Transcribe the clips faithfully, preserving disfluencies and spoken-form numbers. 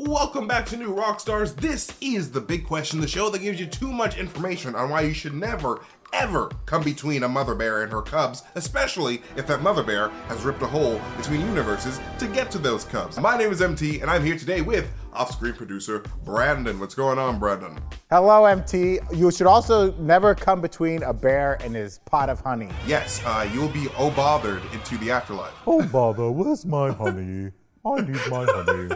Welcome back to New Rockstars. This is The Big Question, the show that gives you too much information on why you should never, ever come between a mother bear and her cubs, especially if that mother bear has ripped a hole between universes to get to those cubs. My name is M T, and I'm here today with off-screen producer Brandon. What's going on, Brandon? Hello, M T. You should also never come between a bear and his pot of honey. Yes, uh, you'll be oh bothered into the afterlife. Oh bother, where's my honey? I need my honey.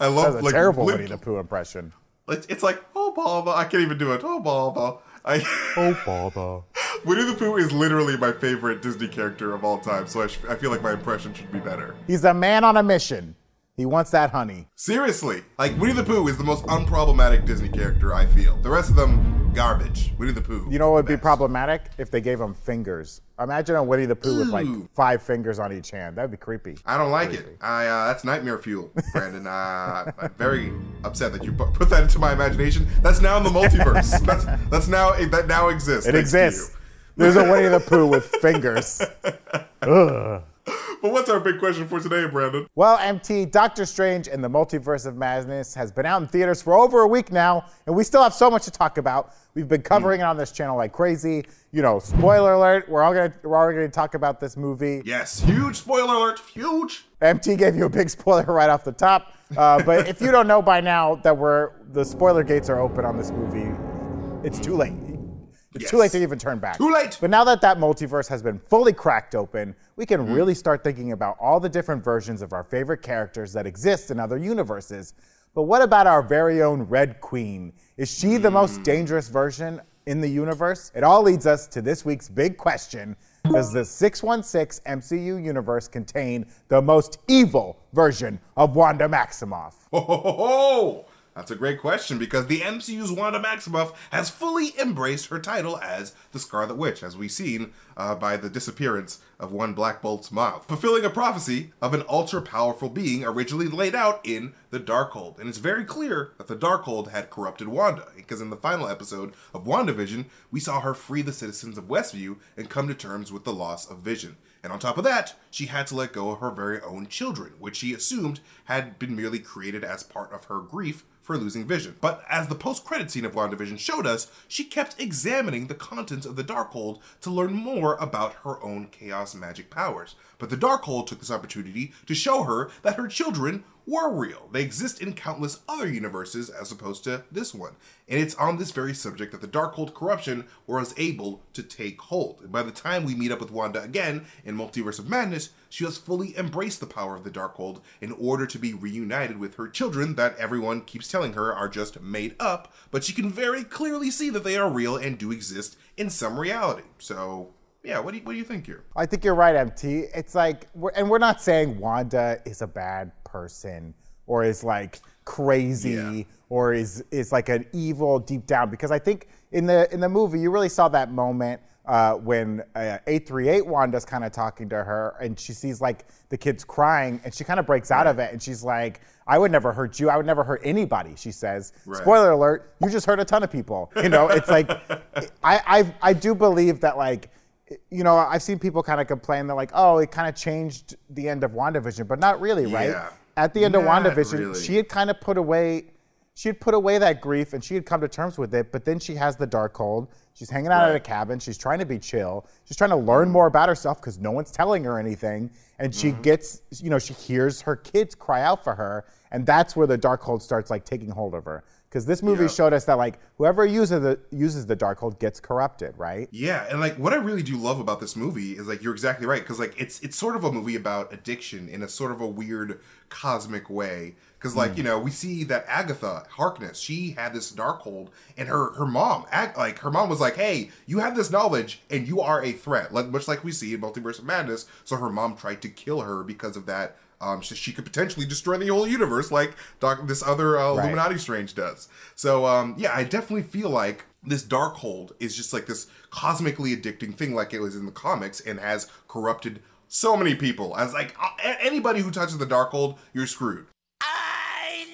I love that was a like, terrible Winnie the Pooh impression. It's, it's like, oh, Baba. I can't even do it. Oh, Baba. I, oh, Baba. Winnie the Pooh is literally my favorite Disney character of all time, so I, sh I feel like my impression should be better. He's a man on a mission. He wants that honey. Seriously. Like, Winnie the Pooh is the most unproblematic Disney character, I feel. The rest of them, garbage. Winnie the Pooh. You know what would best. be problematic? If they gave him fingers. Imagine a Winnie the Pooh Ooh. with, like, five fingers on each hand. That'd be creepy. I don't like creepy. it. I, uh, that's nightmare fuel, Brandon. uh, I'm very upset that you put that into my imagination. That's now in the multiverse. that's that's now, that now exists. It exists. There's a Winnie the Pooh with fingers. Ugh. But what's our big question for today, Brandon? Well, M T, Doctor Strange and the Multiverse of Madness has been out in theaters for over a week now, and we still have so much to talk about. We've been covering mm. it on this channel like crazy. You know, spoiler alert, we're all gonna we're all gonna talk about this movie. Yes, huge spoiler alert, huge. M T gave you a big spoiler right off the top. Uh, but if you don't know by now that we're the spoiler gates are open on this movie, it's too late. It's yes. too late to even turn back. Too late! But now that that multiverse has been fully cracked open, we can mm. really start thinking about all the different versions of our favorite characters that exist in other universes. But what about our very own Red Queen? Is she mm. the most dangerous version in the universe? It all leads us to this week's big question. Does the six one six M C U universe contain the most evil version of Wanda Maximoff? Ho, ho, ho, ho. That's a great question, because the M C U's Wanda Maximoff has fully embraced her title as the Scarlet Witch, as we've seen uh, by the disappearance of one Black Bolt's mouth, fulfilling a prophecy of an ultra-powerful being originally laid out in the Darkhold. And it's very clear that the Darkhold had corrupted Wanda, because in the final episode of WandaVision, we saw her free the citizens of Westview and come to terms with the loss of Vision. And on top of that, she had to let go of her very own children, which she assumed had been merely created as part of her grief for losing Vision. But as the post-credit scene of WandaVision showed us, she kept examining the contents of the Darkhold to learn more about her own Chaos Magic powers. But the Darkhold took this opportunity to show her that her children were real. They exist in countless other universes as opposed to this one. And it's on this very subject that the Darkhold corruption was able to take hold. And by the time we meet up with Wanda again in Multiverse of Madness, she has fully embraced the power of the Darkhold in order to be reunited with her children that everyone keeps telling her are just made up, but she can very clearly see that they are real and do exist in some reality. So yeah, what do you, what do you think here? I think you're right, M T. It's like, we're, and we're not saying Wanda is a bad person or is like crazy yeah. or is is like an evil deep down, because I think in the in the movie you really saw that moment uh, when uh, eight three eight Wanda's kind of talking to her and she sees like the kids crying and she kind of breaks out right. of it and she's like, I would never hurt you. I would never hurt anybody, she says. Right. Spoiler alert, you just hurt a ton of people. You know, it's like, I, I I do believe that, like, you know, I've seen people kind of complain. They're like, oh, it kind of changed the end of WandaVision, but not really, right? Yeah, At the end of WandaVision, really. she had kind of put away, she had put away that grief and she had come to terms with it, but then she has the Darkhold. She's hanging out right. at a cabin. She's trying to be chill. She's trying to learn more about herself because no one's telling her anything. And she mm-hmm. gets, you know, she hears her kids cry out for her. And that's where the Darkhold starts like taking hold of her. Because this movie yep. showed us that, like, whoever uses the uses the Darkhold gets corrupted, right? Yeah, and like what I really do love about this movie is, like, you're exactly right, because like it's it's sort of a movie about addiction in a sort of a weird cosmic way. Because like mm. you know, we see that Agatha Harkness, she had this Darkhold, and her her mom, like her mom was like, hey, you have this knowledge and you are a threat, like much like we see in Multiverse of Madness. So her mom tried to kill her because of that. Um, so she could potentially destroy the whole universe like doc this other uh, right. Illuminati Strange does. So, um, yeah, I definitely feel like this Darkhold is just like this cosmically addicting thing like it was in the comics and has corrupted so many people. As like, uh, anybody who touches the Darkhold, you're screwed. I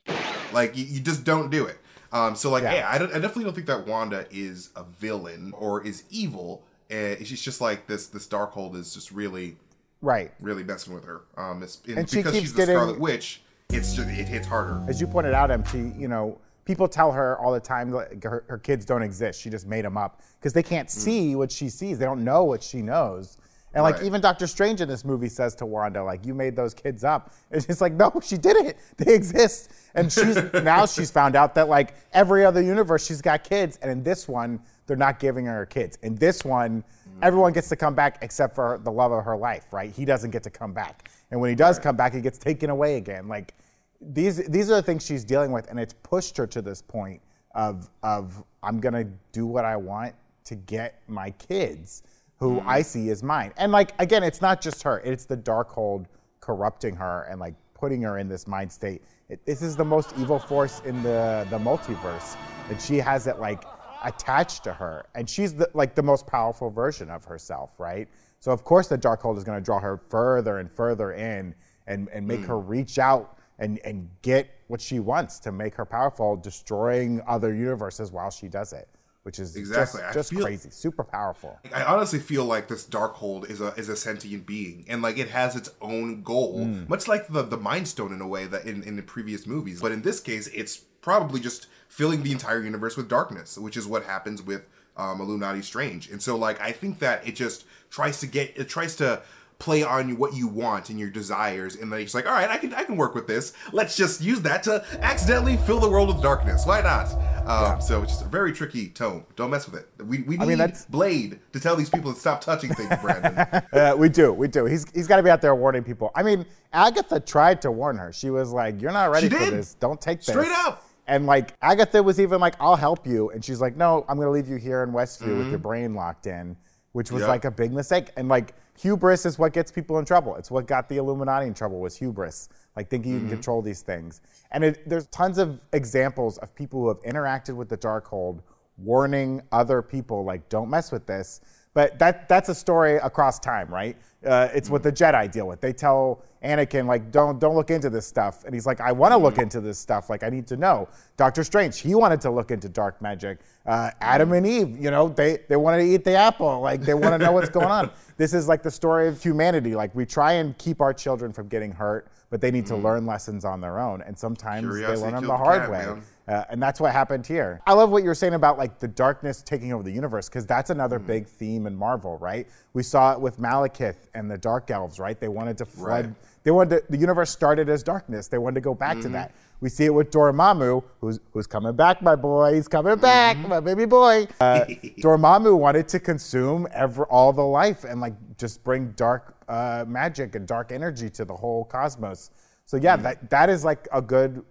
need it! Like, you, you just don't do it. Um, so, like, yeah, yeah I, don't, I definitely don't think that Wanda is a villain or is evil. Uh, it's just like this, this Darkhold is just really right, really messing with her. Um, it's, and, and she because keeps she's the getting, Scarlet Witch, it's just, it hits harder. As you pointed out, M T, you know, people tell her all the time like, her, her kids don't exist. She just made them up because they can't see mm. what she sees. They don't know what she knows. And right. like even Doctor Strange in this movie says to Wanda, like, you made those kids up. It's just like, no, she didn't. They exist. And she's now she's found out that like every other universe she's got kids, and in this one they're not giving her kids. In this one, mm. everyone gets to come back except for the love of her life, right? He doesn't get to come back, and when he does right. come back, he gets taken away again. Like these these are the things she's dealing with, and it's pushed her to this point of of I'm gonna do what I want to get my kids. Who I see is mine. And like, again, it's not just her. It's the Darkhold corrupting her and like putting her in this mind state. It, this is the most evil force in the, the multiverse. And she has it like attached to her. And she's the, like the most powerful version of herself, right? So of course the Darkhold is gonna draw her further and further in and, and make mm. her reach out and, and get what she wants to make her powerful, destroying other universes while she does it. Which is exactly just, just feel, crazy, super powerful. I honestly feel like this Darkhold is a is a sentient being, and like it has its own goal, mm. much like the the Mind Stone in a way that in in the previous movies. But in this case, it's probably just filling the entire universe with darkness, which is what happens with um, Illuminati Strange. And so, like, I think that it just tries to get it tries to. play on what you want and your desires, and then it's like, all right, I can I can work with this. Let's just use that to accidentally fill the world with darkness. Why not? Um, yeah. So it's just a very tricky tone. Don't mess with it. We we need I mean, that's... Blade to tell these people to stop touching things, Brandon. uh, we do, we do. He's he's got to be out there warning people. I mean, Agatha tried to warn her. She was like, "You're not ready for this. Don't take this." Straight up. And like Agatha was even like, "I'll help you," and she's like, "No, I'm gonna leave you here in Westview mm-hmm. with your brain locked in," which was yep. like a big mistake. And like. Hubris is what gets people in trouble. It's what got the Illuminati in trouble was hubris, like thinking you can mm-hmm. control these things. And it, there's tons of examples of people who have interacted with the Darkhold, warning other people, like, don't mess with this. But that that's a story across time, right? Uh, it's mm-hmm. what the Jedi deal with. They tell Anakin, like, don't, don't look into this stuff. And he's like, I want to mm-hmm. look into this stuff. Like, I need to know. Doctor Strange, he wanted to look into dark magic. Uh, Adam and Eve, you know, they, they wanted to eat the apple. Like, they want to know what's going on. This is like the story of humanity. Like, we try and keep our children from getting hurt, but they need mm-hmm. to learn lessons on their own. And sometimes Curiosity they learn them the hard the cat, way. Uh, and that's what happened here. I love what you were saying about like the darkness taking over the universe, because that's another mm-hmm. big theme in Marvel, right? We saw it with Malekith and the Dark Elves, right? They wanted to flood. Right. They wanted to, the universe started as darkness. They wanted to go back mm-hmm. to that. We see it with Dormammu, who's who's coming back, my boy. He's coming back, mm-hmm. my baby boy. Uh, Dormammu wanted to consume ever all the life and like just bring dark uh, magic and dark energy to the whole cosmos. So yeah, mm-hmm. that that is like a good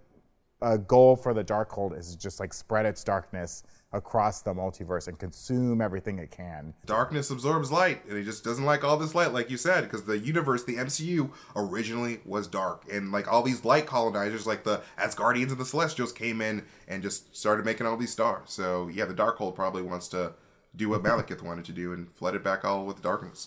uh, goal for the Darkhold, is just like spread its darkness across the multiverse and consume everything it can. Darkness absorbs light, and it just doesn't like all this light, like you said, because the universe, the M C U, originally was dark, and like all these light colonizers, like the Asgardians and the Celestials, came in and just started making all these stars. So yeah, the Darkhold probably wants to do what Malekith wanted to do and flood it back all with darkness.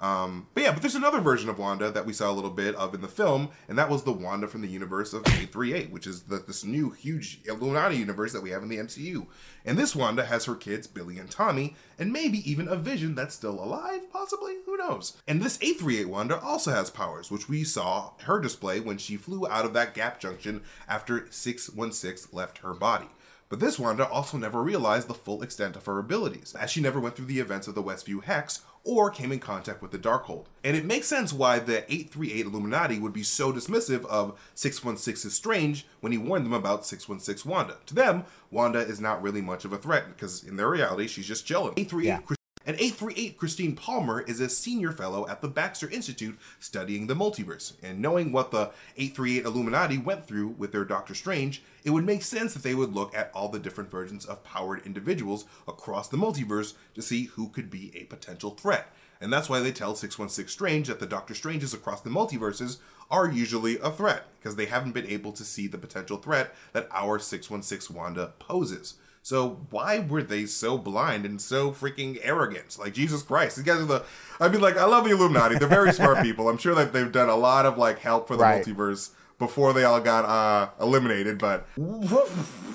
Um, but yeah, but there's another version of Wanda that we saw a little bit of in the film, and that was the Wanda from the universe of eight thirty-eight, which is the, this new huge Illuminati universe that we have in the M C U. And this Wanda has her kids, Billy and Tommy, and maybe even a Vision that's still alive, possibly? Who knows? And this eight thirty-eight Wanda also has powers, which we saw her display when she flew out of that gap junction after six one six left her body. But this Wanda also never realized the full extent of her abilities, as she never went through the events of the Westview Hex or came in contact with the Darkhold. And it makes sense why the eight thirty-eight Illuminati would be so dismissive of six one six's Strange when he warned them about six one six Wanda. To them, Wanda is not really much of a threat, because in their reality, she's just chilling. eight thirty-eight yeah. And eight thirty-eight Christine Palmer is a senior fellow at the Baxter Institute studying the multiverse, and knowing what the eight thirty-eight Illuminati went through with their Doctor Strange, it would make sense that they would look at all the different versions of powered individuals across the multiverse to see who could be a potential threat. And that's why they tell six one six Strange that the Doctor Stranges across the multiverses are usually a threat, because they haven't been able to see the potential threat that our six one six Wanda poses. So why were they so blind and so freaking arrogant? Like, Jesus Christ, these guys are the, I mean, like, I love the Illuminati. They're very smart people. I'm sure that they've done a lot of, like, help for the right. multiverse. before they all got uh, eliminated, but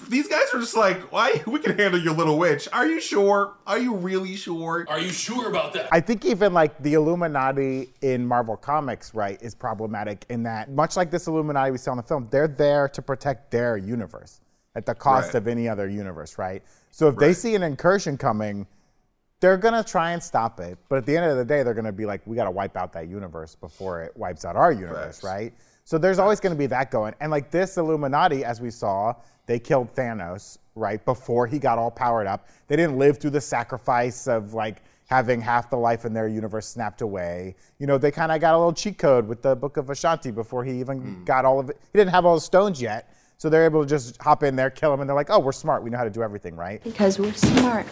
these guys are just like, why? We can handle your little witch. Are you sure? Are you really sure? Are you sure about that? I think even like the Illuminati in Marvel Comics, right, is problematic in that, much like this Illuminati we saw in the film, they're there to protect their universe at the cost right. of any other universe, right? So if right. they see an incursion coming, they're gonna try and stop it, but at the end of the day, they're gonna be like, we gotta wipe out that universe before it wipes out our universe, right? right? So there's always gonna be that going. And like this Illuminati, as we saw, they killed Thanos, right, before he got all powered up. They didn't live through the sacrifice of like having half the life in their universe snapped away. You know, they kinda got a little cheat code with the Book of Ashanti before he even mm. got all of it. He didn't have all the stones yet, so they're able to just hop in there, kill him, and they're like, oh, we're smart, we know how to do everything, right? Because we're smart.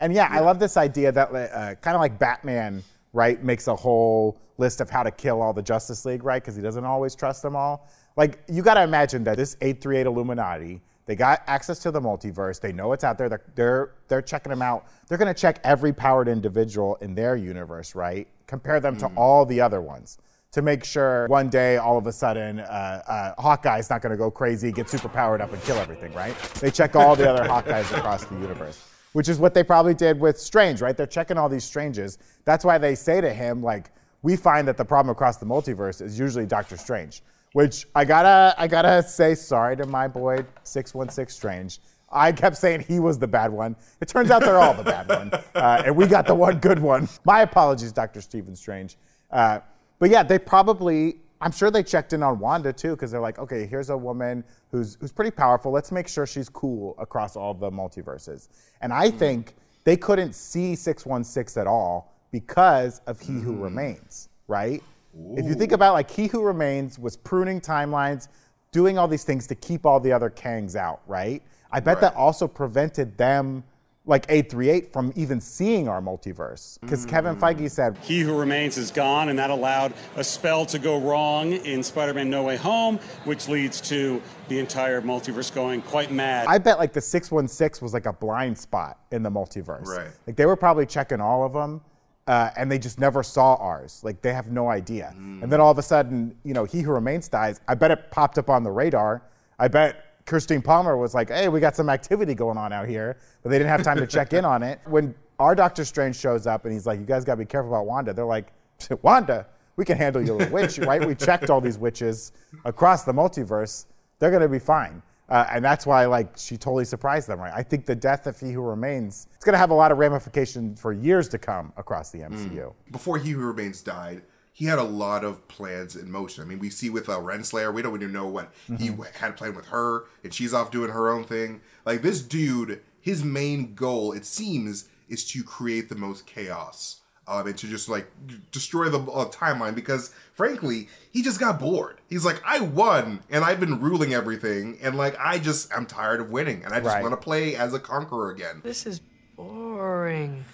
And yeah, I love this idea that uh, kind of like Batman, right, makes a whole list of how to kill all the Justice League, right, because he doesn't always trust them all. Like, you got to imagine that this eight three eight Illuminati, they got access to the multiverse, they know it's out there, they're, they're, they're checking them out. They're going to check every powered individual in their universe, right, compare them mm. to all the other ones to make sure one day, all of a sudden, uh, uh, Hawkeye's not going to go crazy, get super powered up and kill everything, right? They check all the other Hawkeyes across the universe, which is what they probably did with Strange, right? They're checking all these Stranges. That's why they say to him, like, we find that the problem across the multiverse is usually Doctor Strange, which I gotta, I gotta say sorry to my boy six one six Strange. I kept saying he was the bad one. It turns out they're all the bad one, uh, and we got the one good one. My apologies, Doctor Stephen Strange. Uh, but yeah, they probably, I'm sure they checked in on Wanda too, because they're like, okay, here's a woman who's who's pretty powerful. Let's make sure she's cool across all the multiverses. And I mm. think they couldn't see six one six at all because of He mm. Who Remains, right? Ooh. If you think about like He Who Remains was pruning timelines, doing all these things to keep all the other Kangs out, right? I bet right. that also prevented them, like eight three eight, from even seeing our multiverse. Because mm. Kevin Feige said, He Who Remains is gone, and that allowed a spell to go wrong in Spider-Man No Way Home, which leads to the entire multiverse going quite mad. I bet like the six one six was like a blind spot in the multiverse. Right. Like they were probably checking all of them, uh, and they just never saw ours. Like they have no idea. Mm. And then all of a sudden, you know, He Who Remains dies. I bet it popped up on the radar. I bet Christine Palmer was like, hey, we got some activity going on out here, but they didn't have time to check in on it. When our Doctor Strange shows up and he's like, you guys gotta be careful about Wanda, they're like, Wanda, we can handle your little witch, right? We checked all these witches across the multiverse. They're gonna be fine. Uh, and that's why like she totally surprised them, right? I think the death of He Who Remains, it's gonna have a lot of ramifications for years to come across the M C U. Mm. Before He Who Remains died, he had a lot of plans in motion. I mean, we see with uh, Renslayer, we don't even know what mm-hmm. he had planned with her, and she's off doing her own thing. Like, this dude, his main goal, it seems, is to create the most chaos um, and to just, like, destroy the uh, timeline because, frankly, he just got bored. He's like, I won, and I've been ruling everything, and, like, I just, I'm tired of winning, and I just right. want to play as a conqueror again. This is boring.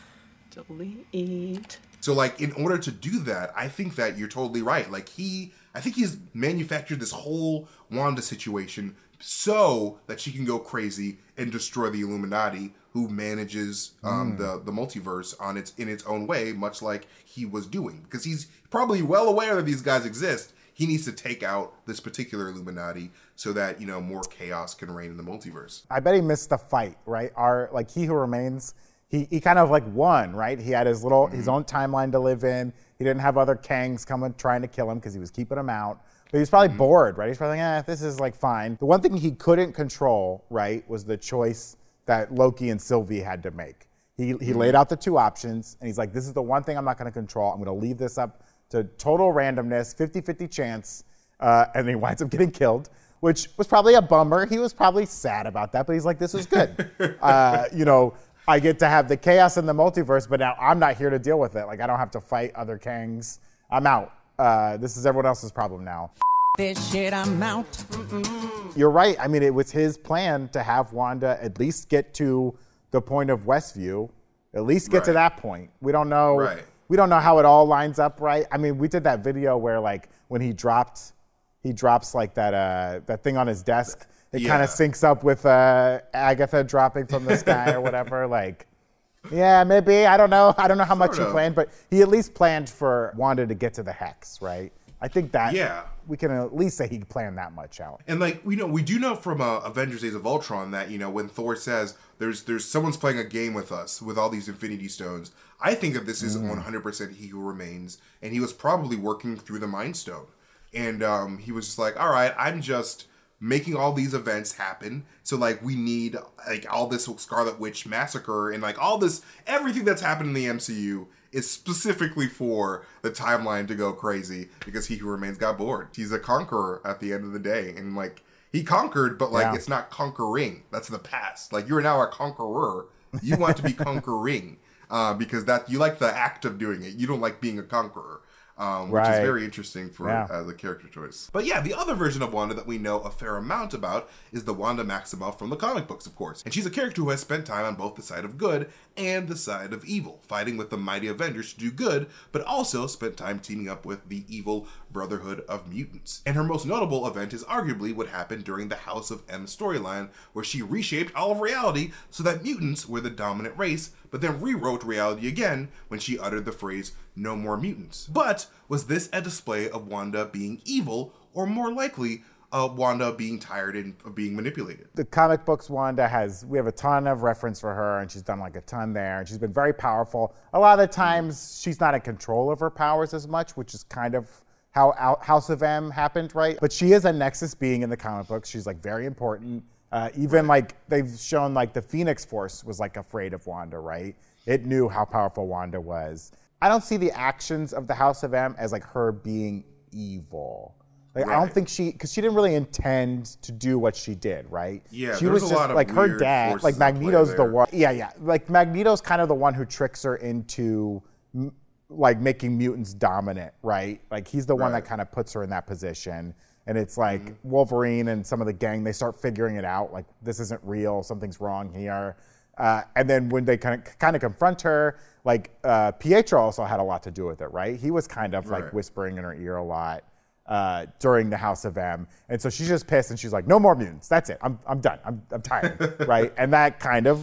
Delete. So, like, in order to do that, I think that you're totally right. Like, he, I think he's manufactured this whole Wanda situation so that she can go crazy and destroy the Illuminati, who manages um, mm. the, the multiverse on its in its own way, much like he was doing. Because he's probably well aware that these guys exist. He needs to take out this particular Illuminati so that, you know, more chaos can reign in the multiverse. I bet he missed the fight, right? Our, like, He Who Remains... He, he kind of like won, right? He had his little, mm-hmm. his own timeline to live in. He didn't have other Kangs coming, trying to kill him because he was keeping them out. But he was probably mm-hmm. bored, right? He's probably like, eh, this is like fine. The one thing he couldn't control, right, was the choice that Loki and Sylvie had to make. He, he mm-hmm. laid out the two options and he's like, this is the one thing I'm not going to control. I'm going to leave this up to total randomness, fifty fifty chance. Uh, and he winds up getting killed, which was probably a bummer. He was probably sad about that, but he's like, this is good. uh, you know, I get to have the chaos in the multiverse, but now I'm not here to deal with it. Like, I don't have to fight other Kangs. I'm out. Uh, this is everyone else's problem now. This shit, I'm out. Mm-mm. You're right. I mean, it was his plan to have Wanda at least get to the point of Westview, at least get right. to that point. We don't know. Right. We don't know how it all lines up, right? I mean, we did that video where, like, when he dropped, he drops, like, that, uh, that thing on his desk. It yeah. kind of syncs up with uh, Agatha dropping from the sky or whatever. Like, yeah, maybe. I don't know. I don't know how sort much of. he planned, but he at least planned for Wanda to get to the hex, right? I think that yeah. we can at least say he planned that much out. And like, you know, we do know from uh, Avengers Age of Ultron that, you know, when Thor says there's there's someone's playing a game with us with all these Infinity Stones, I think that this is mm. one hundred percent He Who Remains. And he was probably working through the Mind Stone. And um, he was just like, all right, I'm just making all these events happen. So like we need like all this Scarlet Witch massacre and like all this, everything that's happened in the M C U is specifically for the timeline to go crazy because He Who Remains got bored. He's a conqueror at the end of the day. And like he conquered, but like yeah. it's not conquering. That's the past. Like you're now a conqueror. You want to be conquering uh, because that you like the act of doing it. You don't like being a conqueror. Um, right. Which is very interesting for yeah. uh, the character choice. But yeah, the other version of Wanda that we know a fair amount about is the Wanda Maximoff from the comic books, of course. And she's a character who has spent time on both the side of good and the side of evil, fighting with the mighty Avengers to do good, but also spent time teaming up with the evil Brotherhood of Mutants. And her most notable event is arguably what happened during the House of M storyline, where she reshaped all of reality so that mutants were the dominant race, but then rewrote reality again when she uttered the phrase, "No more mutants." But was this a display of Wanda being evil, or more likely, uh, Wanda being tired and of being manipulated? The comic books Wanda has, we have a ton of reference for her, and she's done like a ton there, and she's been very powerful. A lot of the times, she's not in control of her powers as much, which is kind of how House of M happened, right? But she is a Nexus being in the comic books. She's like very important. Uh, even right. like they've shown like the Phoenix Force was like afraid of Wanda, right? It knew how powerful Wanda was. I don't see the actions of the House of M as like her being evil. Like right. I don't think she, because she didn't really intend to do what she did, right? Yeah, she was just a lot of like her dad, like Magneto's the one. Yeah, yeah, like Magneto's kind of the one who tricks her into like making mutants dominant, right? Like he's the right. one that kind of puts her in that position. And it's like mm-hmm. Wolverine and some of the gang, they start figuring it out. Like this isn't real, something's wrong here. Uh, and then when they kind of kind of confront her, like uh, Pietro also had a lot to do with it, right? He was kind of right. like whispering in her ear a lot uh, during the House of M, and so she's just pissed and she's like, "No more mutants. That's it. I'm I'm done. I'm I'm tired." right? And that kind of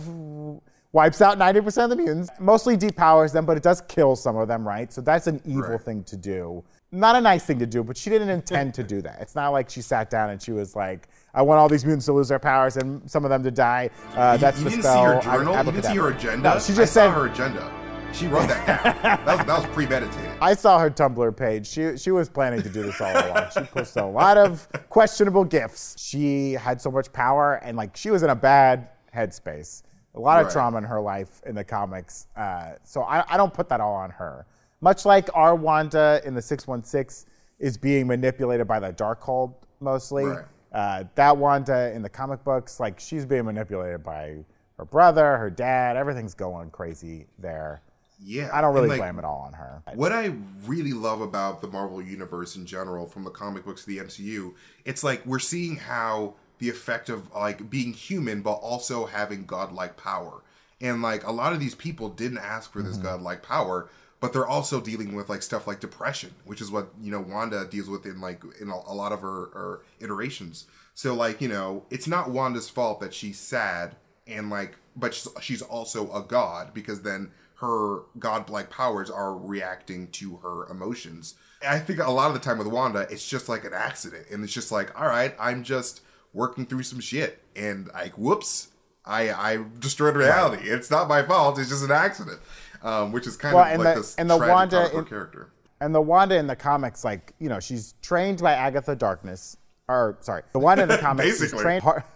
wipes out ninety percent of the mutants. Mostly depowers them, but it does kill some of them, right? So that's an evil right. thing to do. Not a nice thing to do, but she didn't intend to do that. It's not like she sat down and she was like, I want all these mutants to lose their powers and some of them to die. Uh, that's you, you the spell. You didn't see her journal? You didn't see her agenda? No, she just I said, saw her agenda. She wrote that down. that, was, that was premeditated. I saw her Tumblr page. She she was planning to do this all along. She posted a lot of questionable gifts. She had so much power and like she was in a bad headspace. A lot right. of trauma in her life in the comics. Uh, so I, I don't put that all on her. Much like our Wanda in the six one six is being manipulated by the Darkhold mostly, right. uh, that Wanda in the comic books, like she's being manipulated by her brother, her dad, everything's going crazy there. Yeah. I don't really like, blame it all on her. What I really love about the Marvel Universe in general, from the comic books to the M C U, it's like we're seeing how the effect of like being human but also having godlike power. And like a lot of these people didn't ask for this mm-hmm. godlike power, but they're also dealing with like stuff like depression, which is what, you know, Wanda deals with in like in a, a lot of her, her iterations. So like, you know, it's not Wanda's fault that she's sad and like, but she's also a god, because then her godlike powers are reacting to her emotions. I think a lot of the time with Wanda, it's just like an accident, and it's just like, all right, I'm just working through some shit, and like, whoops, I I destroyed reality. Right. It's not my fault. It's just an accident. Um, which is kind well, of like the, this and the Wanda in, character. And the Wanda in the comics, like, you know, she's trained by Agatha Darkness. Or, sorry, the Wanda in the comics, Basically. she's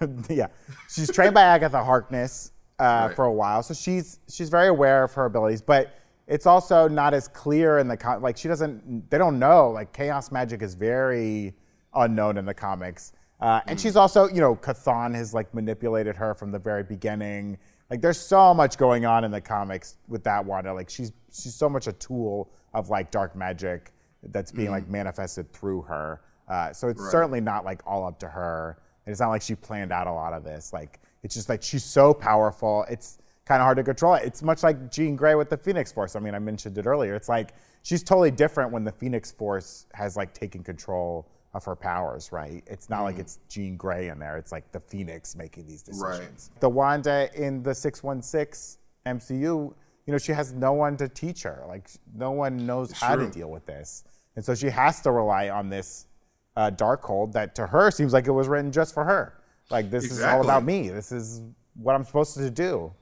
trained, yeah, she's trained by Agatha Harkness uh, right. for a while. So she's she's very aware of her abilities. But it's also not as clear in the comics. Like, she doesn't, they don't know. Like, Chaos Magic is very unknown in the comics. Uh, and mm. she's also, you know, Kathan has, like, manipulated her from the very beginning. Like, there's so much going on in the comics with that Wanda. Like, she's she's so much a tool of, like, dark magic that's being, mm. like, manifested through her. Uh, so it's right. certainly not, like, all up to her. And it's not like she planned out a lot of this. Like, it's just, like, she's so powerful. It's kind of hard to control it. It's much like Jean Grey with the Phoenix Force. I mean, I mentioned it earlier. It's, like, she's totally different when the Phoenix Force has, like, taken control of her powers, right? It's not mm. like it's Jean Grey in there. It's like the Phoenix making these decisions. Right. The Wanda in the six one six M C U, you know, she has no one to teach her. Like, no one knows it's how true. to deal with this. And so she has to rely on this uh, Darkhold that to her seems like it was written just for her. Like, this exactly. is all about me. This is what I'm supposed to do.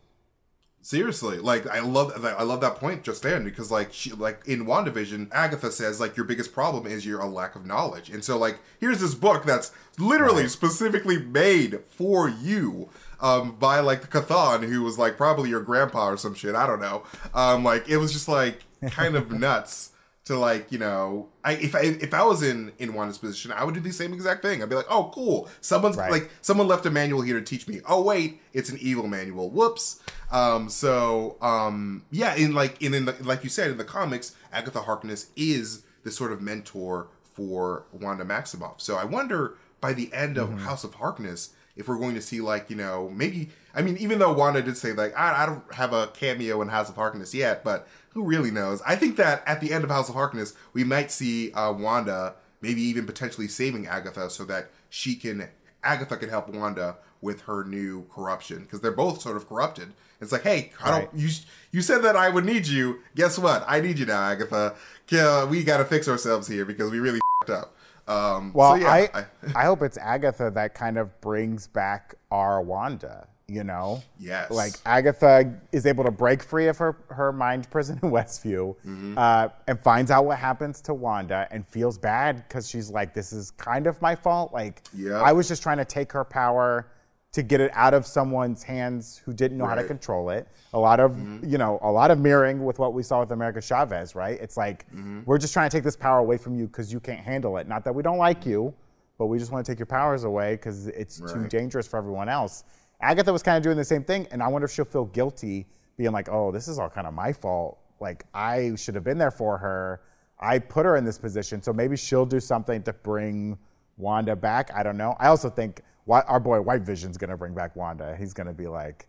Seriously, like I love, I love that point just then, because like she, like in WandaVision, Agatha says like your biggest problem is your lack of knowledge, and so like here's this book that's literally specifically made for you, um, by like the Kathan, who was like probably your grandpa or some shit, I don't know, um, like it was just like kind of nuts to like you know, I if I if I was in in Wanda's position, I would do the same exact thing. I'd be like, oh cool, someone's right. like someone left a manual here to teach me. Oh wait, it's an evil manual. Whoops. Um, so, um, yeah, in like, in, in the, like you said, in the comics, Agatha Harkness is the sort of mentor for Wanda Maximoff. So I wonder by the end of mm-hmm. House of Harkness, if we're going to see like, you know, maybe, I mean, even though Wanda did say like, I, I don't have a cameo in House of Harkness yet, but who really knows? I think that at the end of House of Harkness, we might see, uh, Wanda maybe even potentially saving Agatha so that she can, Agatha can help Wanda with her new corruption, because they're both sort of corrupted. It's like, hey, I don't, right. you you said that I would need you. Guess what? I need you now, Agatha. Uh, we got to fix ourselves here because we really f***ed up. Um, well, so yeah, I, I, I hope it's Agatha that kind of brings back our Wanda, you know? Yes. Like, Agatha is able to break free of her, her mind prison in Westview mm-hmm. uh, and finds out what happens to Wanda and feels bad because she's like, this is kind of my fault. Like, yep. I was just trying to take her power to get it out of someone's hands who didn't know right. how to control it. A lot of, mm-hmm. you know, a lot of mirroring with what we saw with America Chavez, right? It's like, mm-hmm. we're just trying to take this power away from you because you can't handle it. Not that we don't like mm-hmm. you, but we just want to take your powers away because it's right. too dangerous for everyone else. Agatha was kind of doing the same thing, and I wonder if she'll feel guilty being like, oh, this is all kind of my fault. Like, I should have been there for her. I put her in this position, so maybe she'll do something to bring Wanda back. I don't know. I also think our boy White Vision's going to bring back Wanda. He's going to be like,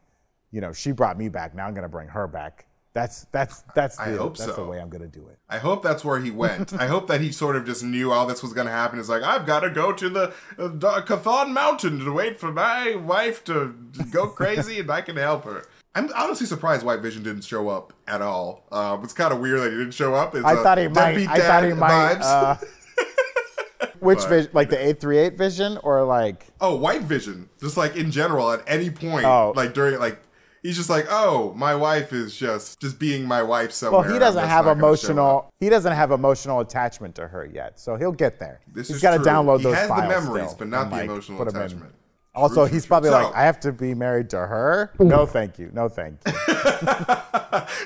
you know, she brought me back. Now I'm going to bring her back. That's that's that's the, I hope that's so. the way I'm going to do it. I hope that's where he went. I hope that he sort of just knew all this was going to happen. It's like, I've got to go to the uh, Kathan Mountain to wait for my wife to go crazy and I can help her. I'm honestly surprised White Vision didn't show up at all. Um, it's kind of weird that he didn't show up. It's I, thought he, might, I thought he might. I thought he might. Which but, vision? Like the eight three eight vision or like... Oh, White Vision. Just like in general at any point. Oh. Like during... like he's just like, oh, my wife is just just being my wife somewhere. Well, he doesn't have emotional... He doesn't have emotional attachment to her yet. So he'll get there. This he's got to download he those files. He has the memories, still, but not the like, emotional attachment. Also, true, true, he's probably true. like, so, I have to be married to her? No, thank you. No, thank you.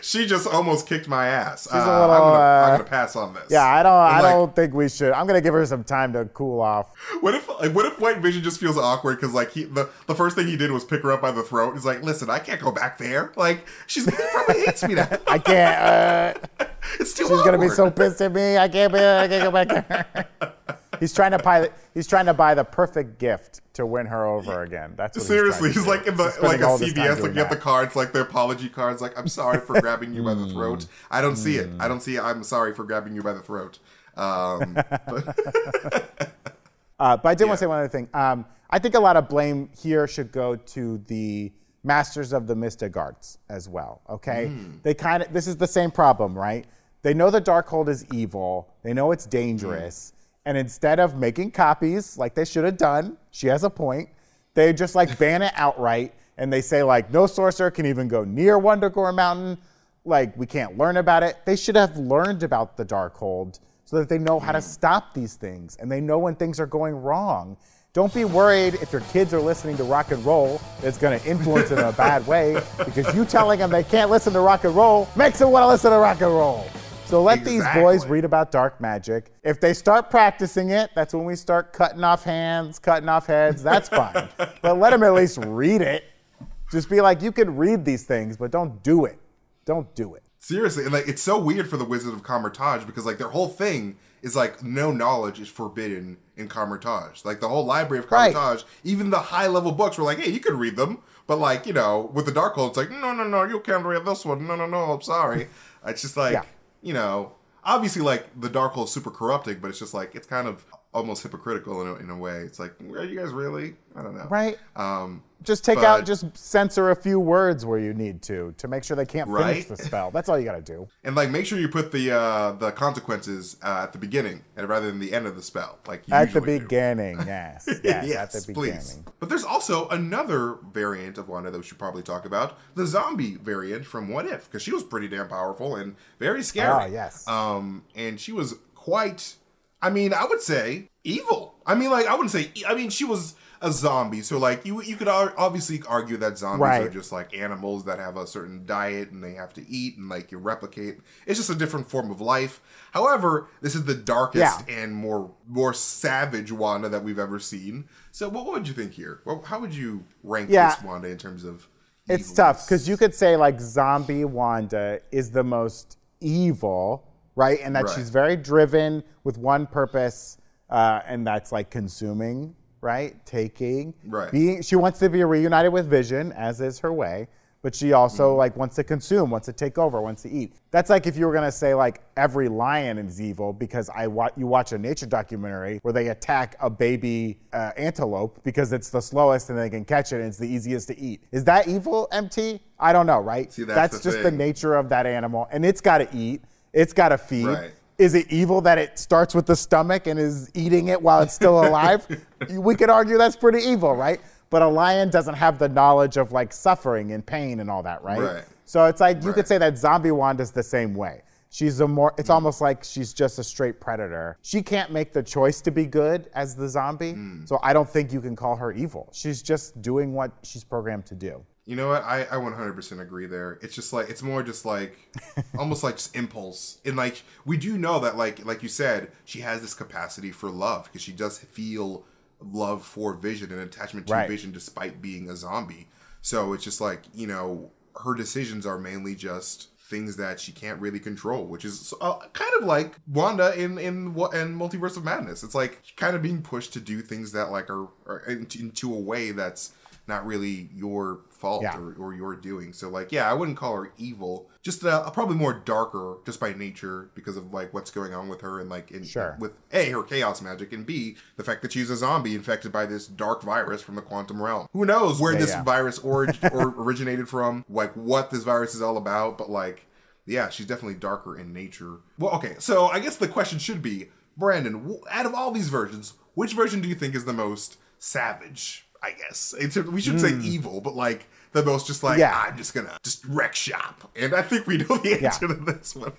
She just almost kicked my ass. She's uh, a little, I'm going uh, to pass on this. Yeah, I don't I like, don't think we should. I'm going to give her some time to cool off. What if like, what if White Vision just feels awkward because like he the, the first thing he did was pick her up by the throat. He's like, listen, I can't go back there. Like, she's she probably hates me now. I can't. Uh, it's too she's awkward. She's going to be so pissed at me. I can't, be, I can't go back there. He's trying to buy. He's trying to buy the perfect gift to win her over again. That's what seriously. He's, he's like in the like a C V S looking at the cards, like the apology cards, like I'm sorry for grabbing you by the throat. I don't see it. I don't see it. I'm sorry for grabbing you by the throat. Um, but, uh, but I did yeah. want to say one other thing. Um, I think a lot of blame here should go to the masters of the mystic arts as well. Okay, mm. they kind of this is the same problem, right? They know the Darkhold is evil. They know it's dangerous. Mm. And instead of making copies like they should have done, she has a point, they just like ban it outright. And they say like, no sorcerer can even go near Wondergore Mountain. Like we can't learn about it. They should have learned about the Darkhold so that they know how to stop these things. And they know when things are going wrong. Don't be worried if your kids are listening to rock and roll, it's gonna influence them in a bad way because you telling them they can't listen to rock and roll makes them wanna listen to rock and roll. So let exactly. these boys read about dark magic. If they start practicing it, that's when we start cutting off hands, cutting off heads. That's fine. But let them at least read it. Just be like, you can read these things, but don't do it. Don't do it. Seriously, and like it's so weird for the Wizard of Kamar-Taj because like their whole thing is like no knowledge is forbidden in Kamar-Taj. Like the whole library of Kamar-Taj, right. even the high-level books were like, hey, you could read them. But like, you know, with the Darkhold, it's like, no, no, no, you can't read this one. No, no, no, I'm sorry. It's just like... Yeah. You know, obviously, like, the Darkhold is super corrupting, but it's just, like, it's kind of almost hypocritical in a, in a way. It's like, are you guys really? I don't know. Right. Um, just take but, out, just censor a few words where you need to, to make sure they can't finish right? the spell. That's all you got to do. And like, make sure you put the uh, the consequences uh, at the beginning and rather than the end of the spell. Like you At the beginning, do. yes. Yes, yes at the please. beginning. But there's also another variant of Wanda that we should probably talk about. The zombie variant from What If? Because she was pretty damn powerful and very scary. Oh, yes. Um, and she was quite... I mean, I would say evil. I mean, like, I wouldn't say... E- I mean, she was a zombie. So, like, you you could obviously argue that zombies right. are just, like, animals that have a certain diet and they have to eat and, like, you replicate. It's just a different form of life. However, this is the darkest yeah. and more more savage Wanda that we've ever seen. So, what, what would you think here? How would you rank yeah. this Wanda in terms of evilness? It's tough, because you could say, like, zombie Wanda is the most evil... Right, and that right. she's very driven with one purpose, uh, and that's like consuming, right, taking, right. being. She wants to be reunited with Vision, as is her way, but she also mm. like wants to consume, wants to take over, wants to eat. That's like if you were gonna say like every lion is evil because I wa- you watch a nature documentary where they attack a baby uh, antelope because it's the slowest and they can catch it and it's the easiest to eat. Is that evil, M T? I don't know, right? See, that's that's the just thing. The nature of that animal, and it's got to eat. It's got to feed. Right. Is it evil that it starts with the stomach and is eating it while it's still alive? We could argue that's pretty evil, right? But a lion doesn't have the knowledge of like suffering and pain and all that, right? right. So it's like you right. could say that zombie Wanda's the same way. She's a more. It's mm. almost like she's just a straight predator. She can't make the choice to be good as the zombie, mm. so I don't think you can call her evil. She's just doing what she's programmed to do. You know what? I, I one hundred percent agree there. It's just like, it's more just like, almost like just impulse. And like, we do know that like, like you said, she has this capacity for love because she does feel love for Vision and attachment to right. Vision despite being a zombie. So it's just like, you know, her decisions are mainly just things that she can't really control, which is uh, kind of like Wanda in, in, in Multiverse of Madness. It's like kind of being pushed to do things that like are, are into, into a way that's not really your fault yeah. or, or your doing. So like, yeah, I wouldn't call her evil. Just uh, probably more darker just by nature because of like what's going on with her and like in, sure. with A, her chaos magic, and B, the fact that she's a zombie infected by this dark virus from the quantum realm. Who knows where yeah, this yeah. virus or, or originated from, like what this virus is all about. But like, yeah, she's definitely darker in nature. Well, okay. So I guess the question should be, Brandon, out of all these versions, which version do you think is the most savage? I guess it's, we should mm. say evil, but like the most just like, yeah. I'm just gonna just wreck shop. And I think we know the answer yeah. to this one.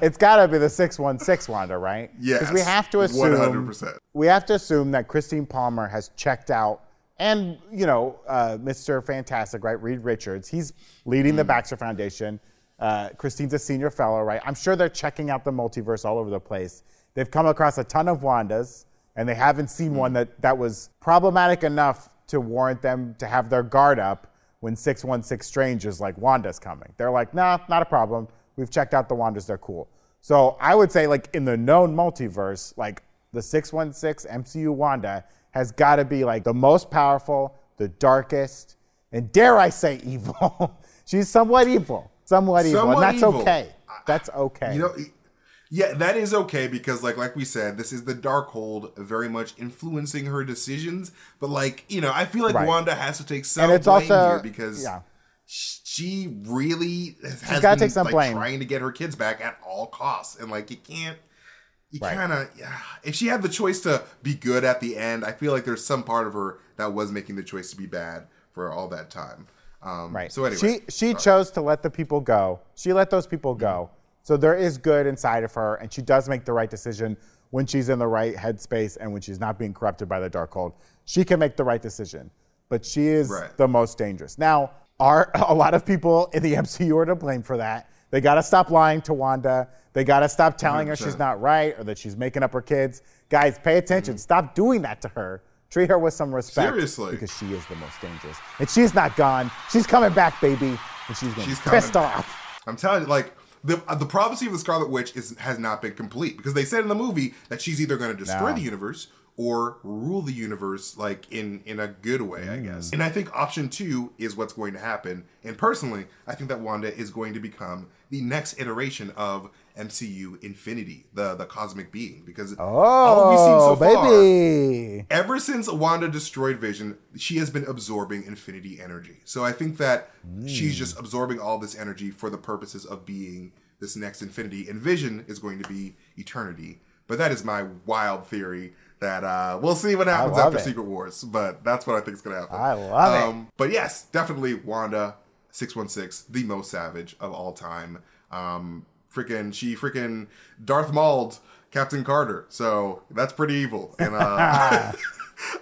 It's gotta be the six one six Wanda, right? Yes. Because we have to assume, one hundred percent. We have to assume that Christine Palmer has checked out and, you know, uh, Mister Fantastic, right? Reed Richards, he's leading mm. the Baxter Foundation. Uh, Christine's a senior fellow, right? I'm sure they're checking out the multiverse all over the place. They've come across a ton of Wandas. And they haven't seen one that, that was problematic enough to warrant them to have their guard up when six one six Strange is like, Wanda's coming. They're like, nah, not a problem. We've checked out the Wandas. They're cool. So I would say, like, in the known multiverse, like, the six one six M C U Wanda has got to be, like, the most powerful, the darkest, and dare I say evil. She's somewhat evil. Somewhat evil. Somewhat and that's evil. okay. That's okay. You know, it- Yeah, that is okay because, like, like we said, this is the Darkhold very much influencing her decisions. But, like, you know, I feel like right. Wanda has to take some blame also, here because yeah. she really has She's been take some like, blame. trying to get her kids back at all costs. And, like, you can't, you right. kind of, yeah. if she had the choice to be good at the end, I feel like there's some part of her that was making the choice to be bad for all that time. Um, right. So, anyway. She, she chose to let the people go. She let those people go. So there is good inside of her, and she does make the right decision when she's in the right headspace and when she's not being corrupted by the Darkhold. She can make the right decision, but she is right. the most dangerous. Now, are a lot of people in the M C U are to blame for that. They got to stop lying to Wanda. They got to stop telling one hundred percent her she's not right or that she's making up her kids. Guys, pay attention. Mm-hmm. Stop doing that to her. Treat her with some respect. Seriously. Because she is the most dangerous. And she's not gone. She's coming back, baby. And she's going to be pissed off. I'm telling you, like... The uh, the prophecy of the Scarlet Witch is, has not been complete because they said in the movie that she's either going to destroy no. the universe or rule the universe like in, in a good way, mm. I guess. And I think option two is what's going to happen. And personally, I think that Wanda is going to become the next iteration of M C U Infinity, the the cosmic being, because oh, all we've seen so baby. far, ever since Wanda destroyed Vision, she has been absorbing Infinity energy. So I think that mm. she's just absorbing all this energy for the purposes of being this next Infinity, and Vision is going to be Eternity. But that is my wild theory. That uh, we'll see what happens after it. Secret Wars, but that's what I think is going to happen. I love um, it. But yes, definitely Wanda six one six, the most savage of all time. Um, freaking, she freaking Darth Mauled Captain Carter. So that's pretty evil. And uh,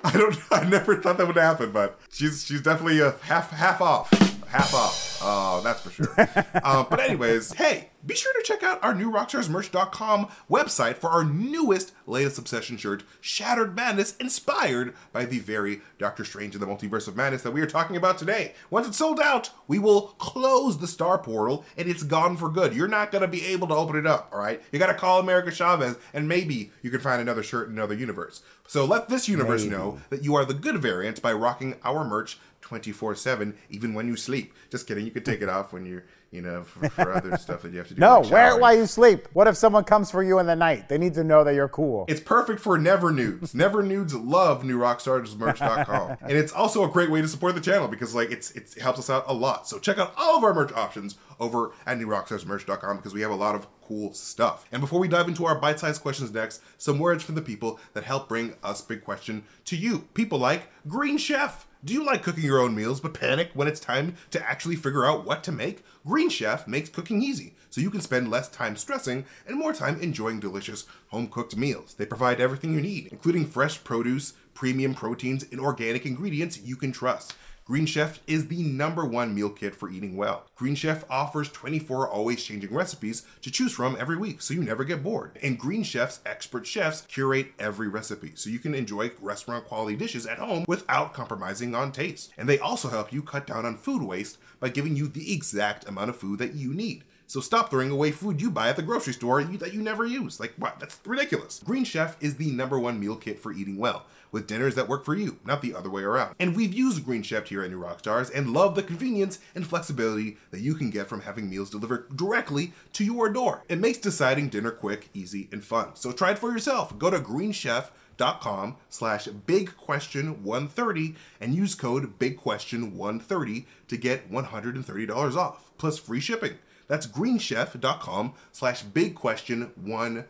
I don't, I never thought that would happen, but she's she's definitely a half half off. Half off. Oh, uh, that's for sure. uh, but anyways, hey, be sure to check out our new rockstars merch dot com website for our newest, latest obsession shirt, Shattered Madness, inspired by the very Doctor Strange and the Multiverse of Madness that we are talking about today. Once it's sold out, we will close the star portal and it's gone for good. You're not going to be able to open it up, all right? You got to call America Chavez and maybe you can find another shirt in another universe. So let this universe maybe. know that you are the good variant by rocking our merch twenty-four seven, even when you sleep. Just kidding. You could take it off when you're, you know, for, for other stuff that you have to do. No, like wear it while you sleep. What if someone comes for you in the night? They need to know that you're cool. It's perfect for never nudes. Never nudes love new rockstars merch dot com. And it's also a great way to support the channel because, like, it's, it's it helps us out a lot. So check out all of our merch options over at new rockstars merch dot com because we have a lot of cool stuff. And before we dive into our bite-sized questions next, some words from the people that help bring us Big Question to you. People like Green Chef. Do you like cooking your own meals but panic when it's time to actually figure out what to make? Green Chef makes cooking easy, so you can spend less time stressing and more time enjoying delicious home-cooked meals. They provide everything you need, including fresh produce, premium proteins, and organic ingredients you can trust. Green Chef is the number one meal kit for eating well. Green Chef offers twenty-four always changing recipes to choose from every week, so you never get bored. And Green Chef's expert chefs curate every recipe, so you can enjoy restaurant quality dishes at home without compromising on taste. And they also help you cut down on food waste by giving you the exact amount of food that you need. So stop throwing away food you buy at the grocery store that you never use. Like, what? That's ridiculous. Green Chef is the number one meal kit for eating well, with dinners that work for you, not the other way around. And we've used Green Chef here at New Rockstars and love the convenience and flexibility that you can get from having meals delivered directly to your door. It makes deciding dinner quick, easy, and fun. So try it for yourself. Go to green chef dot com slash big question one thirty and use code big question one thirty to get one hundred thirty dollars off, plus free shipping. That's green chef dot com slash big question one thirty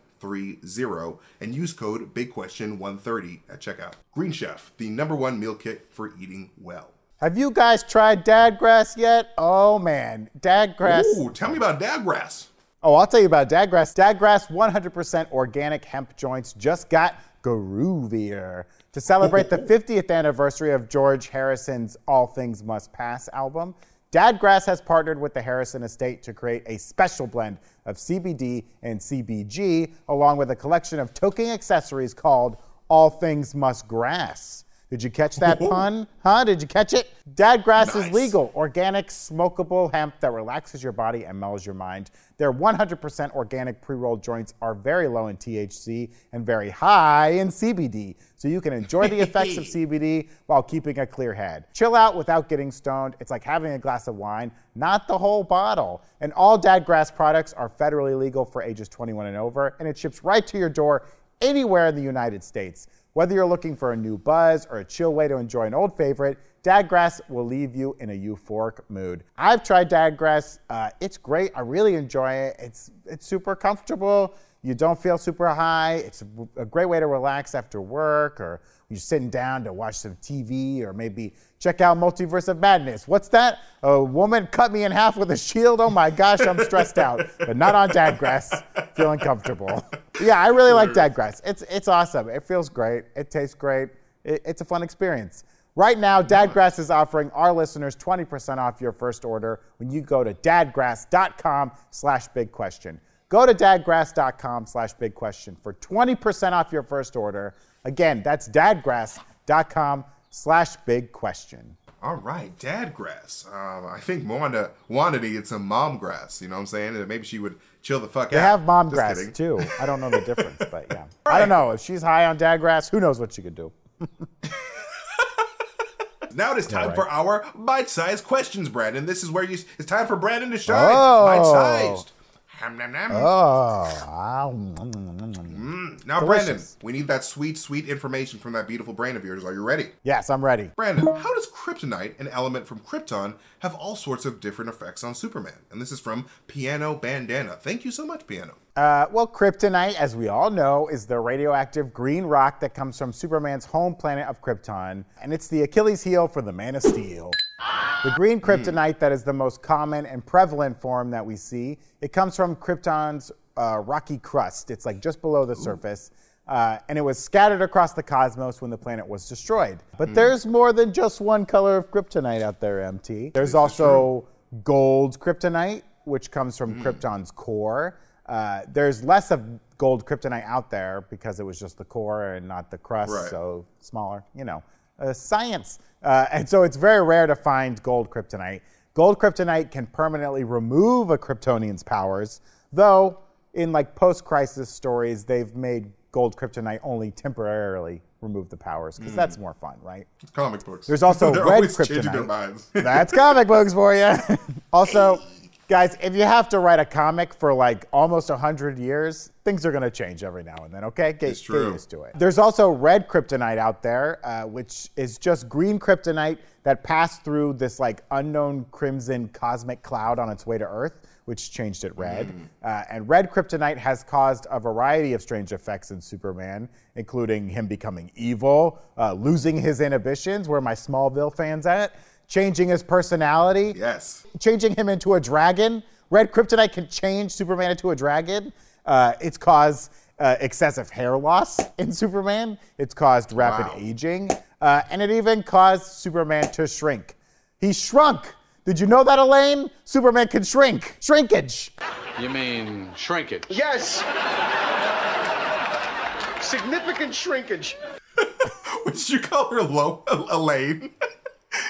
and use code big question one thirty at checkout. Green Chef, the number one meal kit for eating well. Have you guys tried Dadgrass yet? Oh man, Dadgrass. Ooh, tell me about Dadgrass. Oh, I'll tell you about Dadgrass. Dadgrass one hundred percent organic hemp joints just got groovier. To celebrate the fiftieth anniversary of George Harrison's All Things Must Pass album, Dadgrass has partnered with the Harrison Estate to create a special blend of C B D and C B G, along with a collection of toking accessories called All Things Must Grass. Did you catch that pun? Huh? Did you catch it? Dadgrass nice. is legal, organic, smokable hemp that relaxes your body and mellows your mind. Their one hundred percent organic pre-rolled joints are very low in T H C and very high in C B D, so you can enjoy the effects of C B D while keeping a clear head. Chill out without getting stoned. It's like having a glass of wine, not the whole bottle. And all Dadgrass products are federally legal for ages twenty-one and over, and it ships right to your door anywhere in the United States. Whether you're looking for a new buzz or a chill way to enjoy an old favorite, Dadgrass will leave you in a euphoric mood. I've tried Dadgrass. Uh, it's great. I really enjoy it. It's, it's super comfortable. You don't feel super high. It's a great way to relax after work, or you're sitting down to watch some T V, or maybe check out Multiverse of Madness. What's that? A woman cut me in half with a shield? Oh my gosh, I'm stressed out. But not on Dadgrass. Feeling comfortable. Yeah, I really like Dadgrass. It's it's awesome. It feels great. It tastes great. It, it's a fun experience. Right now, Dadgrass is offering our listeners twenty percent off your first order when you go to dadgrass dot com slash big question. Go to dadgrass dot com slash big question for twenty percent off your first order. Again, that's dadgrass dot com slash big question. All right, Dadgrass. Um, I think Wanda, Wanda needed some mom grass, you know what I'm saying? And maybe she would chill the fuck they out. They have mom Just grass kidding. too. I don't know the difference, but yeah. Right. I don't know. If she's high on Dadgrass, who knows what she could do? Now it is time right. for our bite-sized questions, Brandon. This is where you, it's time for Brandon to shine. Oh. Bite-sized. Nom, nom, nom. Oh. Mm. Now, delicious. Brandon, we need that sweet, sweet information from that beautiful brain of yours. Are you ready? Yes, I'm ready. Brandon, how does kryptonite, an element from Krypton, have all sorts of different effects on Superman? And this is from Piano Bandana. Thank you so much, Piano. Uh, well, kryptonite, as we all know, is the radioactive green rock that comes from Superman's home planet of Krypton, and it's the Achilles heel for the Man of Steel. The green kryptonite that is the most common and prevalent form that we see, it comes from Krypton's uh, rocky crust. It's like just below the surface. Uh, and it was scattered across the cosmos when the planet was destroyed. But mm. there's more than just one color of kryptonite out there, M T. There's also gold kryptonite, which comes from mm. Krypton's core. Uh, there's less of gold kryptonite out there because it was just the core and not the crust, right. so smaller, you know, uh, science. Uh, and so it's very rare to find gold kryptonite. Gold kryptonite can permanently remove a Kryptonian's powers, though in like post-crisis stories, they've made gold kryptonite only temporarily remove the powers because mm. that's more fun, right? It's comic books. There's also red always kryptonite. Their minds. That's comic books for you. Also, guys, if you have to write a comic for like almost one hundred years, things are going to change every now and then, okay? Get, it's true. Get used to it. There's also red kryptonite out there, uh, which is just green kryptonite that passed through this like unknown crimson cosmic cloud on its way to Earth, which changed it red. Mm. Uh, and red kryptonite has caused a variety of strange effects in Superman, including him becoming evil, uh, losing his inhibitions, where my Smallville fans at, changing his personality. Yes. Changing him into a dragon. Red kryptonite can change Superman into a dragon. Uh, it's caused uh, excessive hair loss in Superman. It's caused rapid wow. aging. Uh, and it even caused Superman to shrink. He shrunk. Did you know that, Elaine? Superman can shrink. Shrinkage. You mean shrinkage? Yes. Significant shrinkage. What did you call her, Lo- Elaine?